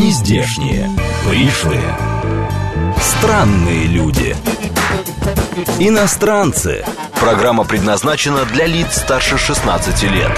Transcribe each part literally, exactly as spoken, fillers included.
Нездешние, пришлые, странные люди, иностранцы. Программа предназначена для лиц старше шестнадцати лет.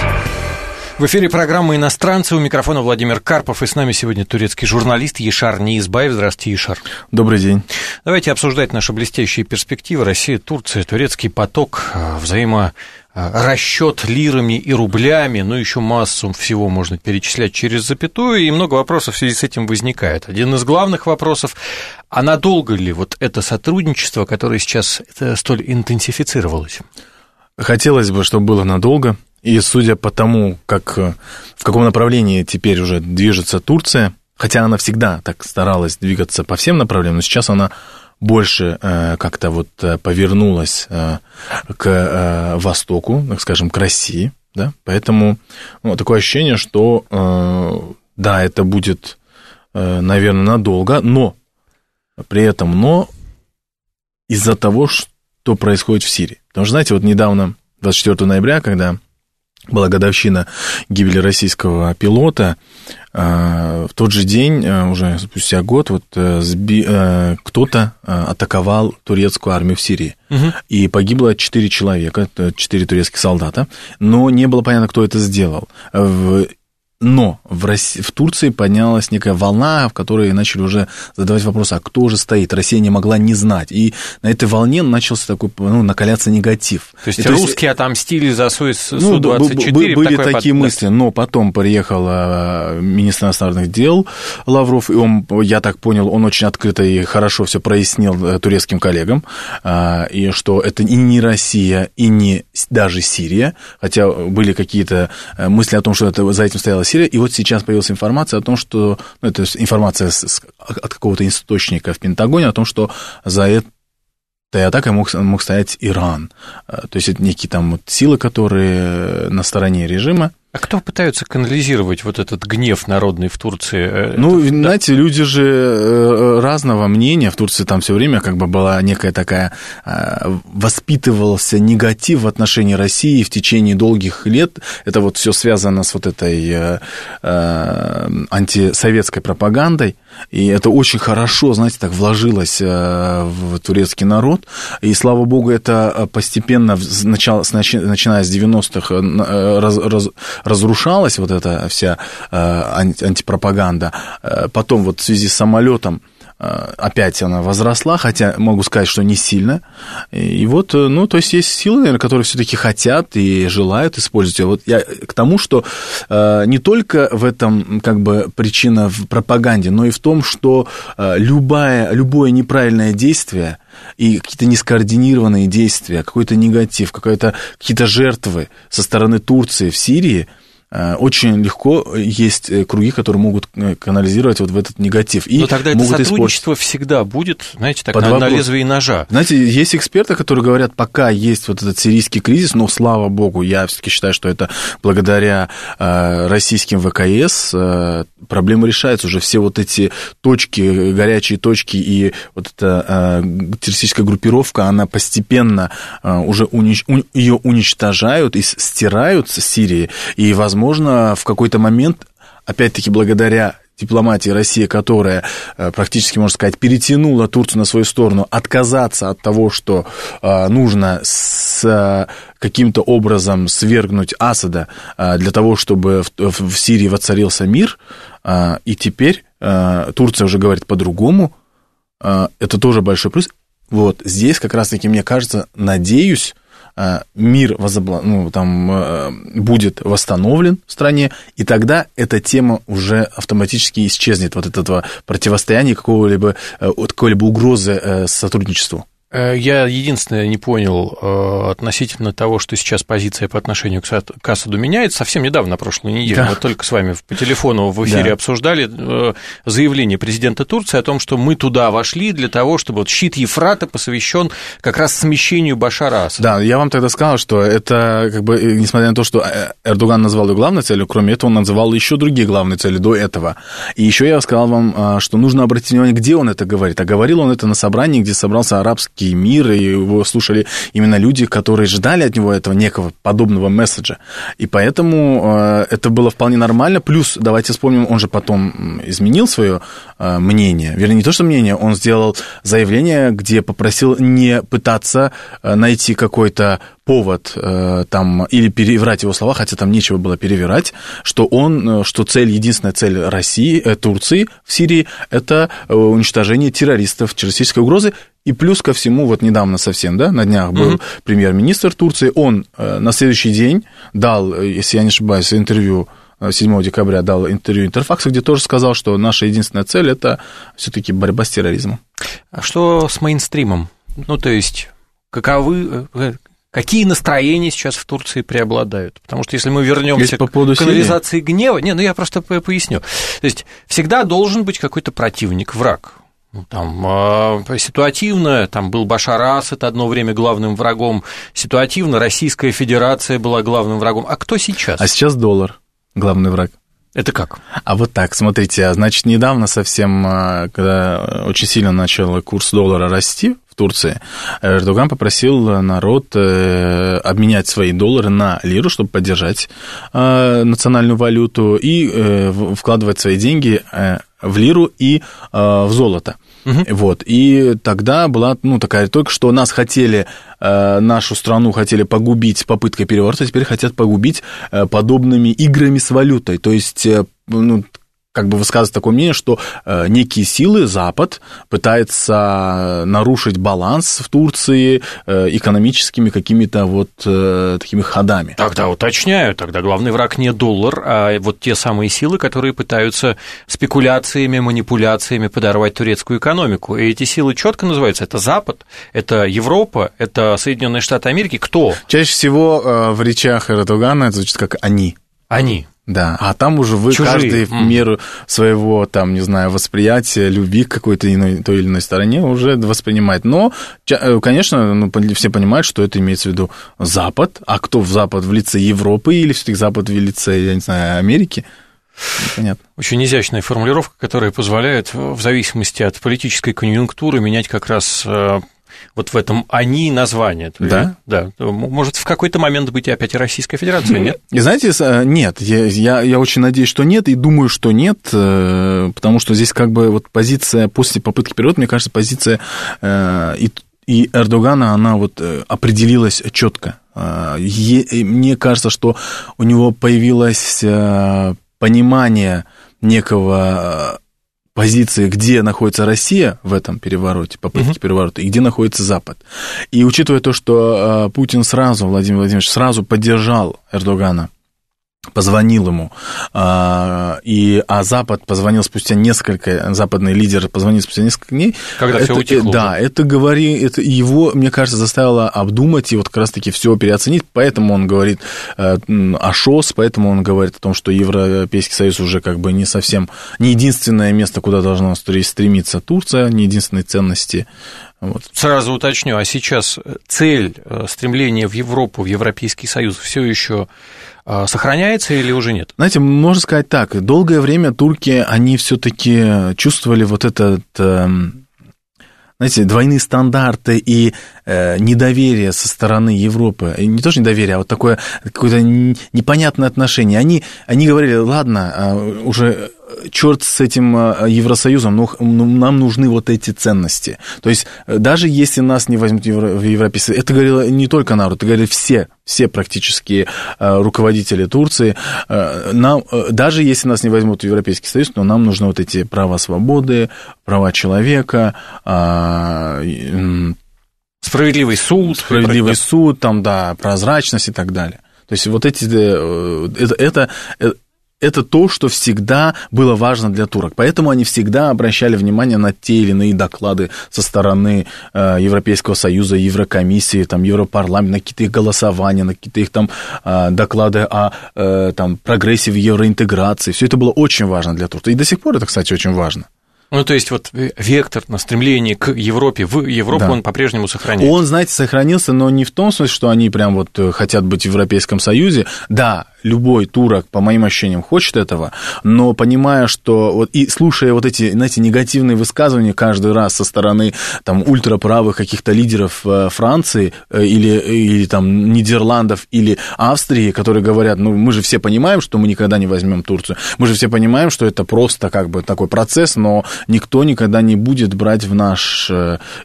В эфире программа «Иностранцы». У микрофона Владимир Карпов. И с нами сегодня турецкий журналист Яшар Ниязбаев. Здравствуйте, Яшар. Добрый день. Давайте обсуждать наши блестящие перспективы. Россия, Турция, турецкий поток, взаимо... расчет лирами и рублями, ну, еще массу всего можно перечислять через запятую, и много вопросов в связи с этим возникает. Один из главных вопросов: а надолго ли вот это сотрудничество, которое сейчас столь интенсифицировалось? Хотелось бы, чтобы было надолго, и судя по тому, как, в каком направлении теперь уже движется Турция, хотя она всегда так старалась двигаться по всем направлениям, но сейчас она... больше как-то вот повернулась к востоку, так скажем, к России, да, поэтому ну, такое ощущение, что да, это будет, наверное, надолго, но при этом, но из-за того, что происходит в Сирии, потому что, знаете, вот недавно, двадцать четвёртого ноября, когда была годовщина гибели российского пилота, в тот же день, уже спустя год, вот, кто-то атаковал турецкую армию в Сирии. Угу. И погибло четыре человека, четыре турецких солдата, но не было понятно, кто это сделал. Но в, России, в Турции поднялась некая волна, в которой начали уже задавать вопрос, а кто же стоит? Россия не могла не знать. И на этой волне начался такой, ну, накаляться негатив. То есть и, русские то есть, отомстили за Су-двадцать четыре? Ну, были такой такие под... мысли, но потом приехал министр иностранных дел Лавров, и он, я так понял, он очень открыто и хорошо все прояснил турецким коллегам, и что это и не Россия, и не даже Сирия, хотя были какие-то мысли о том, что это, за этим стояла Сирия. И вот сейчас появилась информация о том, что... Ну, это информация от какого-то источника в Пентагоне о том, что за этой атакой мог, мог стоять Иран. То есть это некие там вот силы, которые на стороне режима. А кто пытается канализировать вот этот гнев народный в Турции? Ну, это... знаете, люди же разного мнения. В Турции там все время как бы была некая такая... воспитывался негатив в отношении России в течение долгих лет. Это вот все связано с вот этой антисоветской пропагандой. И это очень хорошо, знаете, так вложилось в турецкий народ. И, слава богу, это постепенно, начиная с девяностых, раз, раз, разрушалась вот эта вся антипропаганда. Потом вот в связи с самолетом опять она возросла, хотя могу сказать, что не сильно. И вот, ну, то есть есть силы, наверное, которые все-таки хотят и желают использовать ее. Вот я к тому, что не только в этом как бы причина в пропаганде, но и в том, что любое, любое неправильное действие и какие-то нескоординированные действия, какой-то негатив, какая-то, какие-то жертвы со стороны Турции в Сирии, очень легко есть круги, которые могут канализировать вот в этот негатив. И но тогда это сотрудничество всегда будет, знаете, так, на, на лезвие ножа. Знаете, есть эксперты, которые говорят, пока есть вот этот сирийский кризис, но, слава богу, я все-таки считаю, что это благодаря российским ВКС проблема решается. Уже все вот эти точки, горячие точки и вот эта террористическая группировка, она постепенно уже унич... ее уничтожают и стирают с Сирии, и, возможно, Возможно, в какой-то момент, опять-таки, благодаря дипломатии России, которая практически, можно сказать, перетянула Турцию на свою сторону, отказаться от того, что нужно с каким-то образом свергнуть Асада для того, чтобы в Сирии воцарился мир, и теперь Турция уже говорит по-другому, это тоже большой плюс. Вот здесь как раз-таки, мне кажется, надеюсь, мир возобла... ну, там, будет восстановлен в стране, и тогда эта тема уже автоматически исчезнет, вот этого противостояния, какого-либо, какой-либо угрозы сотрудничеству. Я единственное не понял относительно того, что сейчас позиция по отношению к Асаду меняется. Совсем недавно, на прошлой неделе, да. Мы только с вами по телефону в эфире да. обсуждали заявление президента Турции о том, что мы туда вошли для того, чтобы вот щит Евфрата посвящен как раз смещению Башара Асада. Да, я вам тогда сказал, что это, как бы, несмотря на то, что Эрдоган назвал ее главной целью, кроме этого он называл еще другие главные цели до этого. И еще я сказал вам, что нужно обратить внимание, где он это говорит. А говорил он это на собрании, где собрался арабский арабский мир, и его слушали именно люди, которые ждали от него этого некого подобного месседжа. И поэтому это было вполне нормально. Плюс, давайте вспомним, он же потом изменил свое мнение. Вернее, не то, что мнение, он сделал заявление, где попросил не пытаться найти какой-то повод там, или переврать его слова, хотя там нечего было перевирать, что он, что цель, единственная цель России, Турции в Сирии, это уничтожение террористов, террористической угрозы. И плюс ко всему, вот недавно совсем, да, на днях был mm-hmm. премьер-министр Турции, он на следующий день дал, если я не ошибаюсь, интервью, седьмого декабря дал интервью Интерфаксу, где тоже сказал, что наша единственная цель – это все-таки борьба с терроризмом. А что с мейнстримом? Ну, то есть, каковы... Какие настроения сейчас в Турции преобладают? Потому что если мы вернемся по к канализации Сирии. Гнева... Не, ну я просто поясню. То есть всегда должен быть какой-то противник, враг. Там, э, ситуативно, там был Башар Асад одно время главным врагом, ситуативно Российская Федерация была главным врагом. А кто сейчас? А сейчас доллар главный враг. Это как? А вот так, смотрите, значит, недавно совсем, когда очень сильно начал курс доллара расти в Турции, Эрдоган попросил народ обменять свои доллары на лиру, чтобы поддержать национальную валюту, и вкладывать свои деньги в лиру и в золото. Угу. Вот. И тогда была ну, такая риторика, что нас хотели, нашу страну хотели погубить попыткой переворота, теперь хотят погубить подобными играми с валютой. То есть, ну, как бы высказывается такое мнение, что некие силы, Запад, пытается нарушить баланс в Турции экономическими какими-то вот такими ходами. Тогда уточняю, тогда главный враг не доллар, а вот те самые силы, которые пытаются спекуляциями, манипуляциями подорвать турецкую экономику. И эти силы четко называются. Это Запад, это Европа, это Соединенные Штаты Америки. Кто? Чаще всего в речах Эрдогана это звучит как «они». Они. Да, а там уже вы Чужие. Каждый в меру своего, там, не знаю, восприятия, любви к какой-то иной, той или иной стороне уже воспринимает. Но, конечно, ну, все понимают, что это имеется в виду Запад. А кто в Запад в лице Европы или все-таки Запад в лице, я не знаю, Америки? Понятно. Очень изящная формулировка, которая позволяет в зависимости от политической конъюнктуры менять как раз... Вот в этом «они» название. Да? Да. Может, в какой-то момент быть опять и Российская Федерация, нет? И знаете, нет. Я, я, я очень надеюсь, что нет, и думаю, что нет, потому что здесь как бы вот позиция после попытки переворота, мне кажется, позиция и, и Эрдогана, она вот определилась четко. И мне кажется, что у него появилось понимание некого... позиции, где находится Россия в этом перевороте, попытке uh-huh. переворота, и где находится Запад. И учитывая то, что Путин сразу, Владимир Владимирович, сразу поддержал Эрдогана, позвонил ему, и, а Запад позвонил спустя несколько, западный лидер позвонил спустя несколько дней. Когда это, все утекло. Да, это, говори, это его, мне кажется, заставило обдумать и вот как раз-таки все переоценить, поэтому он говорит о ШОС, поэтому он говорит о том, что Европейский Союз уже как бы не совсем, не единственное место, куда должна стремиться Турция, не единственной ценности. Вот. Сразу уточню, а сейчас цель стремления в Европу, в Европейский Союз все еще сохраняется или уже нет? Знаете, можно сказать так, долгое время турки, они все-таки чувствовали вот этот, знаете, двойные стандарты и недоверие со стороны Европы, и не то, что недоверие, а вот такое какое-то непонятное отношение. Они, они говорили, ладно, уже... черт с этим Евросоюзом, но нам нужны вот эти ценности. То есть даже если нас не возьмут в Европейский Союз, это говорило не только народ, это говорили все, все практически руководители Турции, нам, даже если нас не возьмут в Европейский Союз, но нам нужны вот эти права свободы, права человека, справедливый суд, справедливый суд, там, да, прозрачность и так далее. То есть вот эти... это, это Это то, что всегда было важно для турок. Поэтому они всегда обращали внимание на те или иные доклады со стороны Европейского Союза, Еврокомиссии, там, Европарламента, на какие-то их голосования, на какие-то их там, доклады о там, прогрессе в евроинтеграции. Все это было очень важно для турок. И до сих пор это, кстати, очень важно. Ну, то есть, вот вектор на стремление к Европе, в Европу, да, он по-прежнему сохраняется. Он, знаете, сохранился, но не в том смысле, что они прям вот хотят быть в Европейском Союзе. Да, любой турок, по моим ощущениям, хочет этого, но понимая, что... Вот, и слушая вот эти, знаете, негативные высказывания каждый раз со стороны там ультраправых каких-то лидеров Франции или, или там Нидерландов или Австрии, которые говорят, ну, мы же все понимаем, что мы никогда не возьмем Турцию, мы же все понимаем, что это просто как бы такой процесс, но никто никогда не будет брать в наш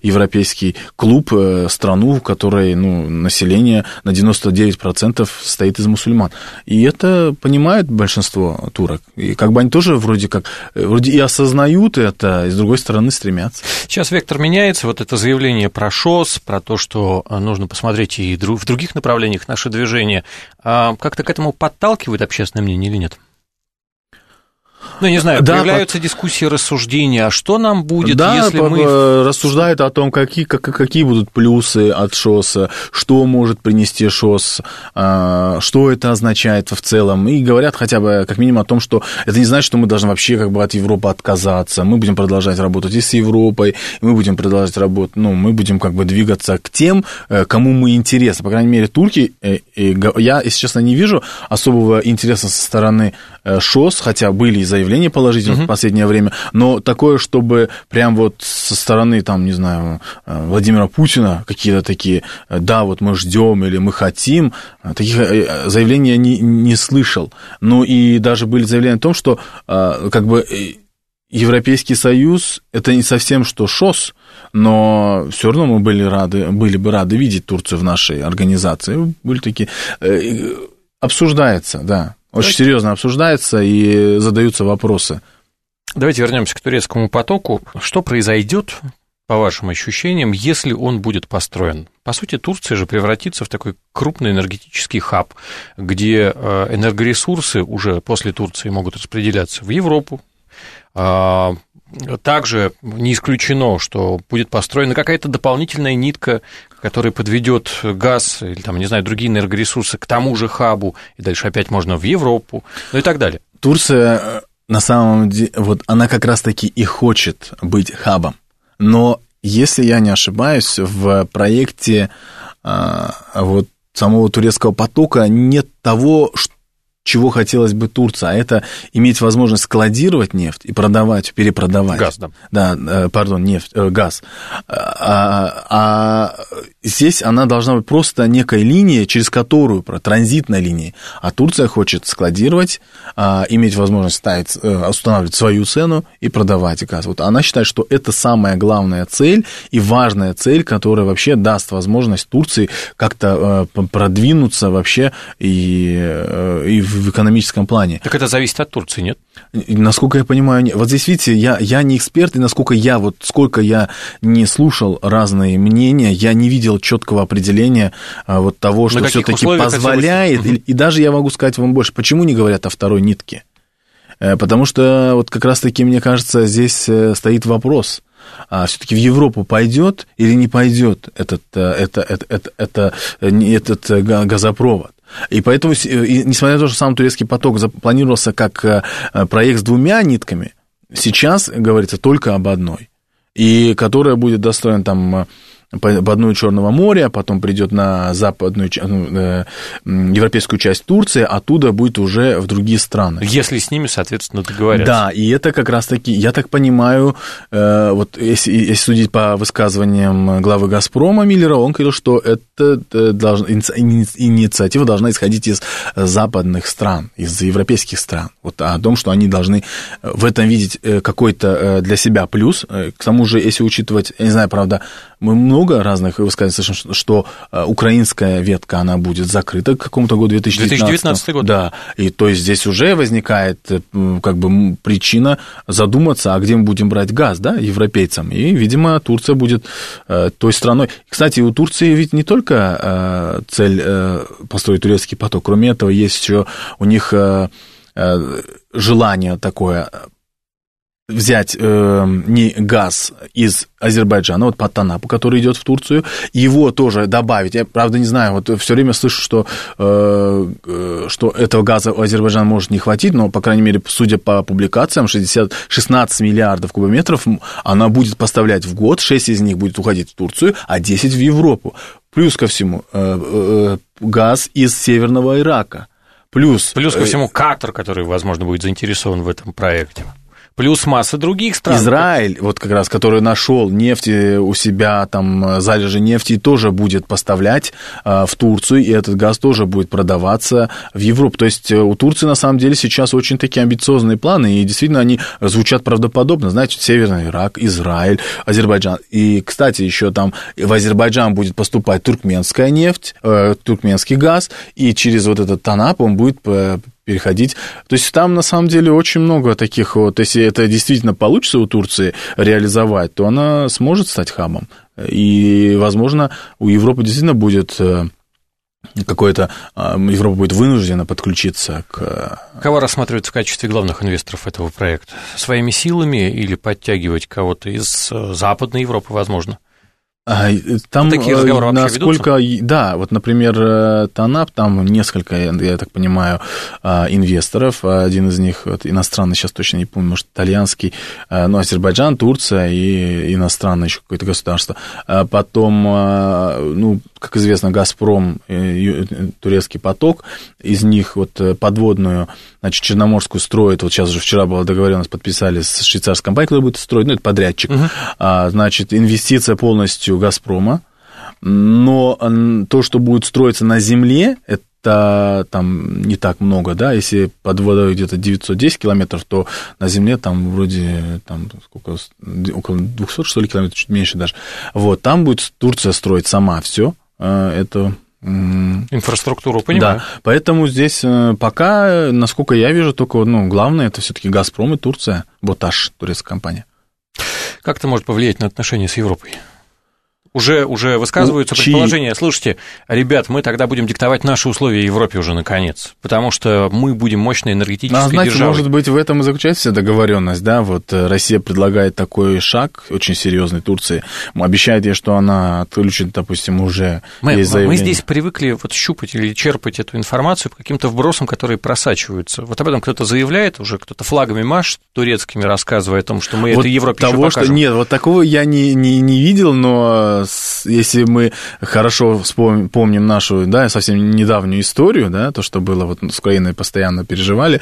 европейский клуб страну, в которой, ну, население на девяносто девять процентов состоит из мусульман. И это понимает большинство турок. И как бы они тоже вроде как вроде и осознают это, и с другой стороны стремятся. Сейчас вектор меняется. Вот это заявление про ШОС, про то, что нужно посмотреть и в других направлениях наше движение. Как-то к этому подталкивает общественное мнение или нет? Ну, не знаю, да, появляются под... дискуссии, рассуждения, а что нам будет, да, если по... мы... рассуждают о том, какие, как, какие будут плюсы от ШОСа, что может принести ШОС, что это означает в целом, и говорят хотя бы, как минимум, о том, что это не значит, что мы должны вообще как бы от Европы отказаться, мы будем продолжать работать и с Европой, и мы будем продолжать работать, ну, мы будем как бы двигаться к тем, кому мы интересны, по крайней мере, турки, я, если честно, не вижу особого интереса со стороны ШОС, хотя были из-за заявление положительное uh-huh. в последнее время, но такое, чтобы прям вот со стороны, там, не знаю, Владимира Путина какие-то такие, да, вот мы ждем или мы хотим, таких заявлений я не, не слышал. Ну и даже были заявления о том, что как бы Европейский Союз это не совсем что ШОС, но все равно мы были рады, были бы рады видеть Турцию в нашей организации. Были такие, обсуждается, да. Очень серьезно обсуждается и задаются вопросы. Давайте вернемся к турецкому потоку. Что произойдет, по вашим ощущениям, если он будет построен? По сути, Турция же превратится в такой крупный энергетический хаб, где энергоресурсы уже после Турции могут распределяться в Европу. Также не исключено, что будет построена какая-то дополнительная нитка, которая подведет газ или, там, не знаю, другие энергоресурсы к тому же хабу, и дальше опять можно в Европу, ну и так далее. Турция, на самом деле, вот она как раз-таки и хочет быть хабом. Но, если я не ошибаюсь, в проекте вот самого турецкого потока нет того, что... чего хотелось бы Турция, а это иметь возможность складировать нефть и продавать, перепродавать. Газ, да. Да, пардон, нефть, э, газ. А, а здесь она должна быть просто некой линией, через которую, транзитной линией, а Турция хочет складировать, а, иметь возможность ставить, устанавливать свою цену и продавать газ. Вот она считает, что это самая главная цель и важная цель, которая вообще даст возможность Турции как-то продвинуться вообще и, и в в экономическом плане. Так это зависит от Турции, нет? Насколько я понимаю, нет. Вот здесь, видите, я, я не эксперт, и насколько я, вот сколько я не слушал разные мнения, я не видел четкого определения вот того, что все-таки позволяет. Хотелось... И, и даже я могу сказать вам больше, почему не говорят о второй нитке? Потому что вот как раз-таки, мне кажется, здесь стоит вопрос. А все-таки в Европу пойдет или не пойдет этот, это, это, это, это, этот газопровод? И поэтому, и несмотря на то, что сам турецкий поток запланировался как проект с двумя нитками, сейчас говорится только об одной, и которая будет достроена там по одной Черного моря, потом придет на западную, ну, европейскую часть Турции, оттуда будет уже в другие страны. Если с ними, соответственно, договорятся. Да, и это как раз-таки, я так понимаю, вот если, если судить по высказываниям главы «Газпрома» Миллера, он говорил, что эта инициатива должна исходить из западных стран, из европейских стран. Вот о том, что они должны в этом видеть какой-то для себя плюс. К тому же, если учитывать, я не знаю, правда, мы много разных высказываний слышим, что украинская ветка, она будет закрыта к какому-то году, две тысячи девятнадцатому. две тысячи девятнадцатый год. Да, и то есть здесь уже возникает как бы причина задуматься, а где мы будем брать газ, да, европейцам, и, видимо, Турция будет той страной. Кстати, у Турции ведь не только цель построить турецкий поток, кроме этого есть еще у них желание такое взять э, не газ из Азербайджана, вот по ТАНАПу, который идет в Турцию, его тоже добавить. Я, правда, не знаю, вот все время слышу, что, э, что этого газа у Азербайджана может не хватить, но, по крайней мере, судя по публикациям, шестьдесят, шестнадцать миллиардов кубометров она будет поставлять в год, шесть из них будет уходить в Турцию, а десять в Европу. Плюс ко всему э, э, газ из Северного Ирака. Плюс, Плюс ко всему Катар, который, возможно, будет заинтересован в этом проекте. Плюс масса других стран. Израиль, вот как раз, который нашел нефть у себя, там, залежи нефти, тоже будет поставлять э, в Турцию, и этот газ тоже будет продаваться в Европу. То есть у Турции, на самом деле, сейчас очень такие амбициозные планы, и действительно они звучат правдоподобно. Знаете, Северный Ирак, Израиль, Азербайджан. И, кстати, еще там в Азербайджан будет поступать туркменская нефть, э, туркменский газ, и через вот этот ТАНАП он будет... Э, переходить. То есть там, на самом деле, очень много таких вот. Если это действительно получится у Турции реализовать, то она сможет стать хабом. И, возможно, у Европы действительно будет какое-то... Европа будет вынуждена подключиться к... Кого рассматривают в качестве главных инвесторов этого проекта? Своими силами или подтягивать кого-то из Западной Европы, возможно? Там, такие разговоры насколько, вообще ведутся? Да, вот, например, ТАНАП, там несколько, я так понимаю, инвесторов, один из них вот, иностранный, сейчас точно не помню, может, итальянский, ну, Азербайджан, Турция и иностранное еще какое-то государство. Потом, ну, как известно, Газпром, турецкий поток, из них вот подводную, значит, Черноморскую строит, вот сейчас уже вчера была договоренность, подписали с швейцарской компанией, которая будет строить, ну, это подрядчик, uh-huh. Значит, инвестиция полностью Газпрома, но то, что будет строиться на земле, это там не так много, да, если под водой где-то девятьсот десять километров, то на земле там вроде, там сколько, около двухсот, что ли, километров, чуть меньше даже, вот, там будет Турция строить сама все это. Инфраструктуру, понимаю. Да, поэтому здесь пока, насколько я вижу, только, ну, главное, это все-таки Газпром и Турция, Боташ, турецкая компания. Как это может повлиять на отношения с Европой? Уже, уже высказываются Учи. предположения, слушайте, ребят, мы тогда будем диктовать наши условия Европе уже наконец, потому что мы будем мощной энергетической державой. Ну, знаете, может быть, в этом и заключается договоренность, да, вот Россия предлагает такой шаг, очень серьезный, Турции, обещает ей, что она отключит, допустим, уже мы, есть заявление. Мы здесь привыкли вот щупать или черпать эту информацию по каким-то вбросам, которые просачиваются. Вот об этом кто-то заявляет уже, кто-то флагами машет, турецкими рассказывая о том, что мы вот это Европе того, еще покажем. Что... Нет, вот такого я не, не, не видел, но... Если мы хорошо вспомним, помним нашу, да, совсем недавнюю историю, да, то, что было вот с Украиной, постоянно переживали,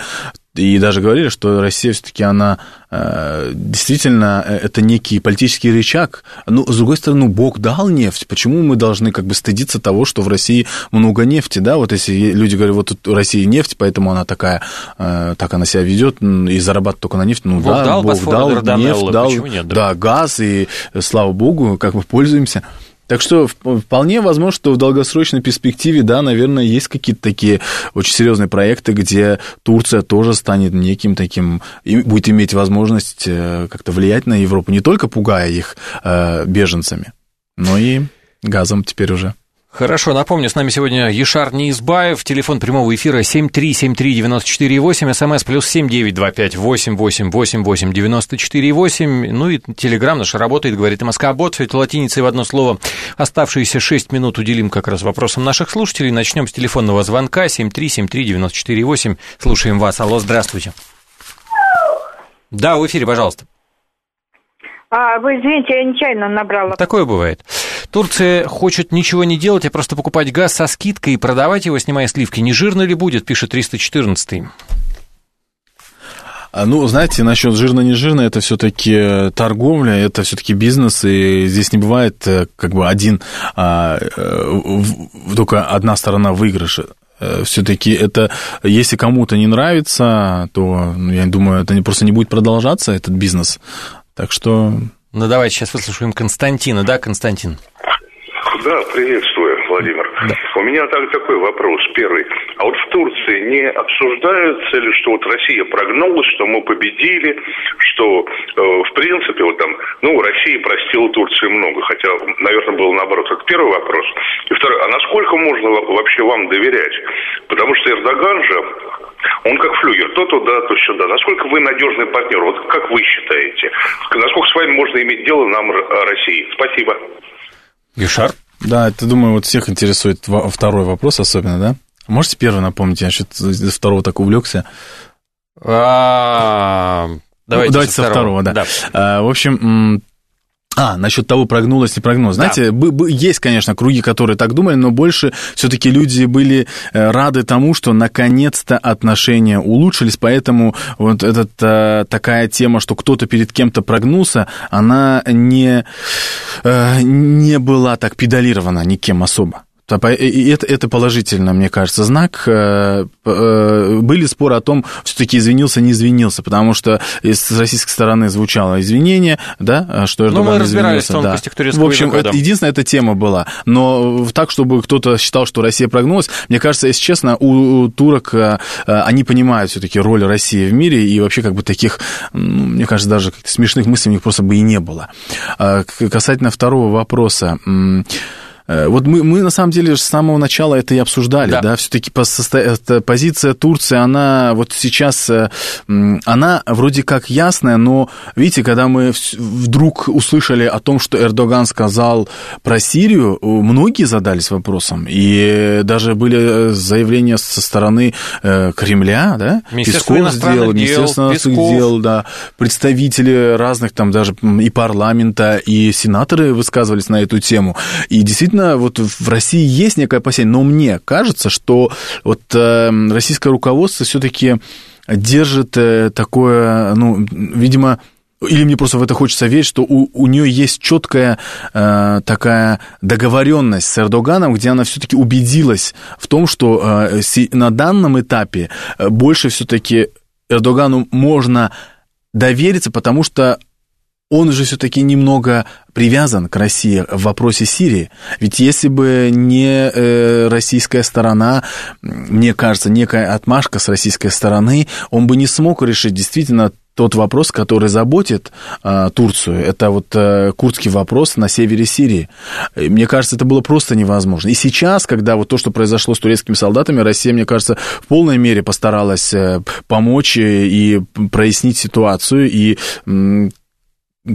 и даже говорили, что Россия все-таки она э, действительно это некий политический рычаг. Ну, с другой стороны, Бог дал нефть. Почему мы должны как бы стыдиться того, что в России много нефти, да? Вот если люди говорят, вот тут в России нефть, поэтому она такая, э, так она себя ведет и зарабатывает только на нефть. Ну, Бог да, дал, Бог Босфор, дал, Эрдоган, нефть дал, нет, да? Да, газ, и слава Богу, как мы пользуемся. Так что вполне возможно, что в долгосрочной перспективе, да, наверное, есть какие-то такие очень серьезные проекты, где Турция тоже станет неким таким, и будет иметь возможность как-то влиять на Европу, не только пугая их беженцами, но и газом теперь уже. Хорошо, напомню, с нами сегодня Яшар Ниязбаев, телефон прямого эфира семь три семь три девять четыре восемь, смс плюс семь девять два пять восемь восемь восемь восемь девять четыре восемь, ну и телеграм наш работает, говорит Москва-бот, это латиницей в одно слово. Оставшиеся шесть минут уделим как раз вопросам наших слушателей. Начнем с телефонного звонка семь три семь три девять четыре восемь, слушаем вас. Алло, здравствуйте. Да, в эфире, пожалуйста. А, вы извините, я нечаянно набрала. Такое бывает. Турция хочет ничего не делать, а просто покупать газ со скидкой и продавать его, снимая сливки. Не жирно ли будет, пишет триста четырнадцатый. Ну, знаете, насчет жирно-не жирно, это все-таки торговля, это все-таки бизнес, и здесь не бывает как бы один, только одна сторона выигрыша. Все-таки это, если кому-то не нравится, то, я думаю, это просто не будет продолжаться, этот бизнес. Так что... Ну, давайте сейчас выслушаем Константина. Да, Константин? Да, приветствую, Владимир. Да. У меня так, такой вопрос. Первый. А вот в Турции не обсуждается ли, что вот Россия прогнулась, что мы победили, что, в принципе, вот там, ну, Россия простила Турции много, хотя, наверное, было наоборот. Это первый вопрос. И второй, а насколько можно вообще вам доверять? Потому что Эрдоган же, он как флюгер, то туда, то сюда. Насколько вы надежный партнер? Вот как вы считаете? Насколько с вами можно иметь дело нам, России? Спасибо. Яшар? Да, это, думаю, вот всех интересует второй вопрос особенно, да? Можете первый напомнить? Я из второго так увлекся. Давайте, Давайте со второго, второго да. да. А, в общем... А, насчет того, прогнулось, не прогнулось. Знаете, да. б- б- есть, конечно, круги, которые так думали, но больше все-таки люди были рады тому, что наконец-то отношения улучшились, поэтому вот этот, а, такая тема, что кто-то перед кем-то прогнулся, она не, а, не была так педалирована никем особо. Это положительно, мне кажется, знак. Были споры о том, все-таки извинился, не извинился, потому что с российской стороны звучало извинение, да, что Эрдоган извинился. Ну, мы разбирались в тонкостях турецкого языка. В общем, это, единственная эта тема была. Но так, чтобы кто-то считал, что Россия прогнулась, мне кажется, если честно, у, у турок, они понимают все-таки роль России в мире, и вообще как бы таких, мне кажется, даже как-то смешных мыслей у них просто бы и не было. Касательно второго вопроса... Вот мы, мы, на самом деле, с самого начала это и обсуждали, да, да? Все-таки позиция Турции, она вот сейчас, она вроде как ясная, но, видите, когда мы вдруг услышали о том, что Эрдоган сказал про Сирию, многие задались вопросом, и даже были заявления со стороны Кремля, да, Песков сделал, Министерство иностранных дел, да, представители разных, там даже и парламента, и сенаторы высказывались на эту тему, и действительно, вот в России есть некое опасение, но мне кажется, что вот российское руководство все-таки держит такое, ну, видимо, или мне просто в это хочется верить, что у, у нее есть четкая э, такая договоренность с Эрдоганом, где она все-таки убедилась в том, что э, на данном этапе больше все-таки Эрдогану можно довериться, потому что он же все-таки немного привязан к России в вопросе Сирии. Ведь если бы не российская сторона, мне кажется, некая отмашка с российской стороны, он бы не смог решить действительно тот вопрос, который заботит э, Турцию. Это вот э, курдский вопрос на севере Сирии. И мне кажется, это было просто невозможно. И сейчас, когда вот то, что произошло с турецкими солдатами, Россия, мне кажется, в полной мере постаралась э, помочь и, и прояснить ситуацию, и... Э,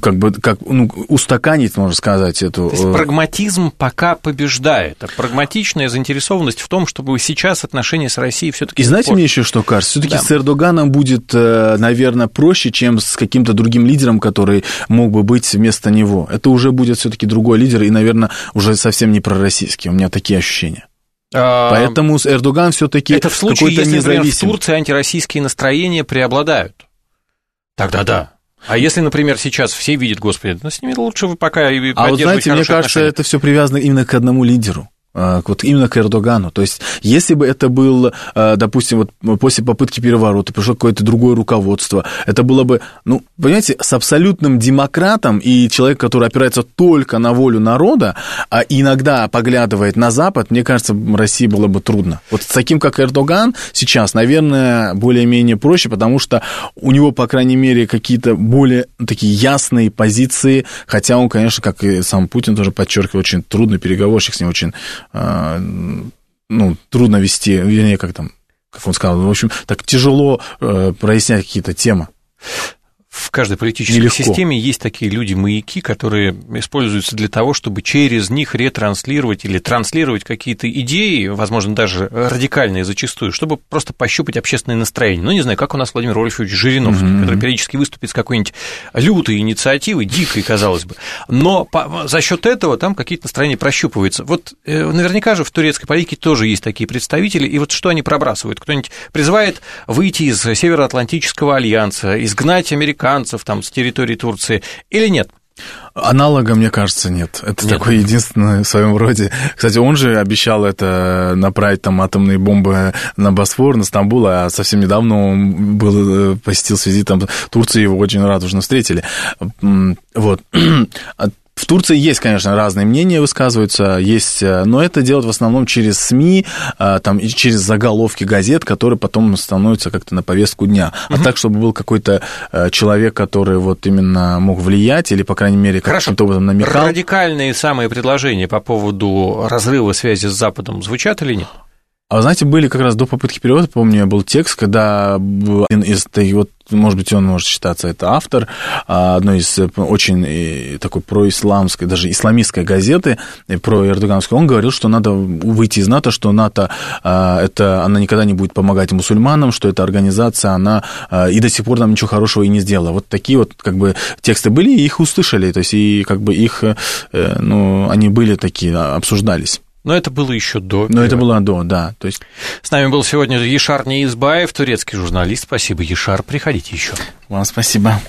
как бы, как, ну, устаканить, можно сказать, эту... То есть прагматизм пока побеждает, а прагматичная заинтересованность в том, чтобы сейчас отношения с Россией все-таки... И знаете, спорт. Мне еще что кажется? Все-таки да. С Эрдоганом будет, наверное, проще, чем с каким-то другим лидером, который мог бы быть вместо него. Это уже будет все-таки другой лидер и, наверное, уже совсем не пророссийский. У меня такие ощущения. Поэтому Эрдоган все-таки какой-то независимый. Это в случае, если, например, в Турции антироссийские настроения преобладают. Тогда да. А если, например, сейчас все видят, господи, ну с ними лучше вы пока и поддерживаете хорошие отношения. А вот знаете, мне кажется, это все привязано именно к одному лидеру, вот именно к Эрдогану. То есть, если бы это было, допустим, вот после попытки переворота пришло какое-то другое руководство, это было бы, ну, понимаете, с абсолютным демократом и человек, который опирается только на волю народа, а иногда поглядывает на Запад, мне кажется, России было бы трудно. Вот с таким, как Эрдоган, сейчас, наверное, более-менее проще, потому что у него, по крайней мере, какие-то более такие ясные позиции, хотя он, конечно, как и сам Путин тоже подчеркивает, очень трудный переговорщик, с ним очень... ну, трудно вести, вернее, как там, как он сказал, в общем, так тяжело прояснять какие-то темы. В каждой политической Нелегко. системе есть такие люди-маяки, которые используются для того, чтобы через них ретранслировать или транслировать какие-то идеи, возможно, даже радикальные зачастую, чтобы просто пощупать общественное настроение. Ну, не знаю, как у нас Владимир Вольфович Жириновский, mm-hmm. который периодически выступит с какой-нибудь лютой инициативой, дикой, казалось бы. Но по- за счет этого там какие-то настроения прощупываются. Вот э, наверняка же в турецкой политике тоже есть такие представители, и вот что они пробрасывают? Кто-нибудь призывает выйти из Североатлантического альянса, изгнать американцев, там, с территории Турции, или нет? Аналога, мне кажется, нет. Это нет. такой единственный в своем роде. Кстати, он же обещал это направить там атомные бомбы на Босфор, на Стамбул, а совсем недавно он был, посетил с визитом Турции, его очень радужно встретили. Вот. В Турции есть, конечно, разные мнения высказываются, есть, но это делают в основном через СМИ, там, и через заголовки газет, которые потом становятся как-то на повестку дня. А угу. так, чтобы был какой-то человек, который вот именно мог влиять или, по крайней мере, каким-то образом намекал. Радикальные самые предложения по поводу разрыва связи с Западом звучат или нет? А знаете, были как раз до попытки перевода, помню, был текст, когда один из, вот, может быть, он может считаться, это автор одной из очень такой происламской, даже исламистской газеты, про эрдоганскую, он говорил, что надо выйти из НАТО, что НАТО, это, она никогда не будет помогать мусульманам, что эта организация, она и до сих пор нам ничего хорошего и не сделала. Вот такие вот, как бы, тексты были, и их услышали, то есть, и, как бы, их, ну, они были такие, обсуждались. Но это было еще до. Но это было до, да. То есть... С нами был сегодня Яшар Ниязбаев, турецкий журналист. Спасибо, Яшар. Приходите еще. Вам спасибо.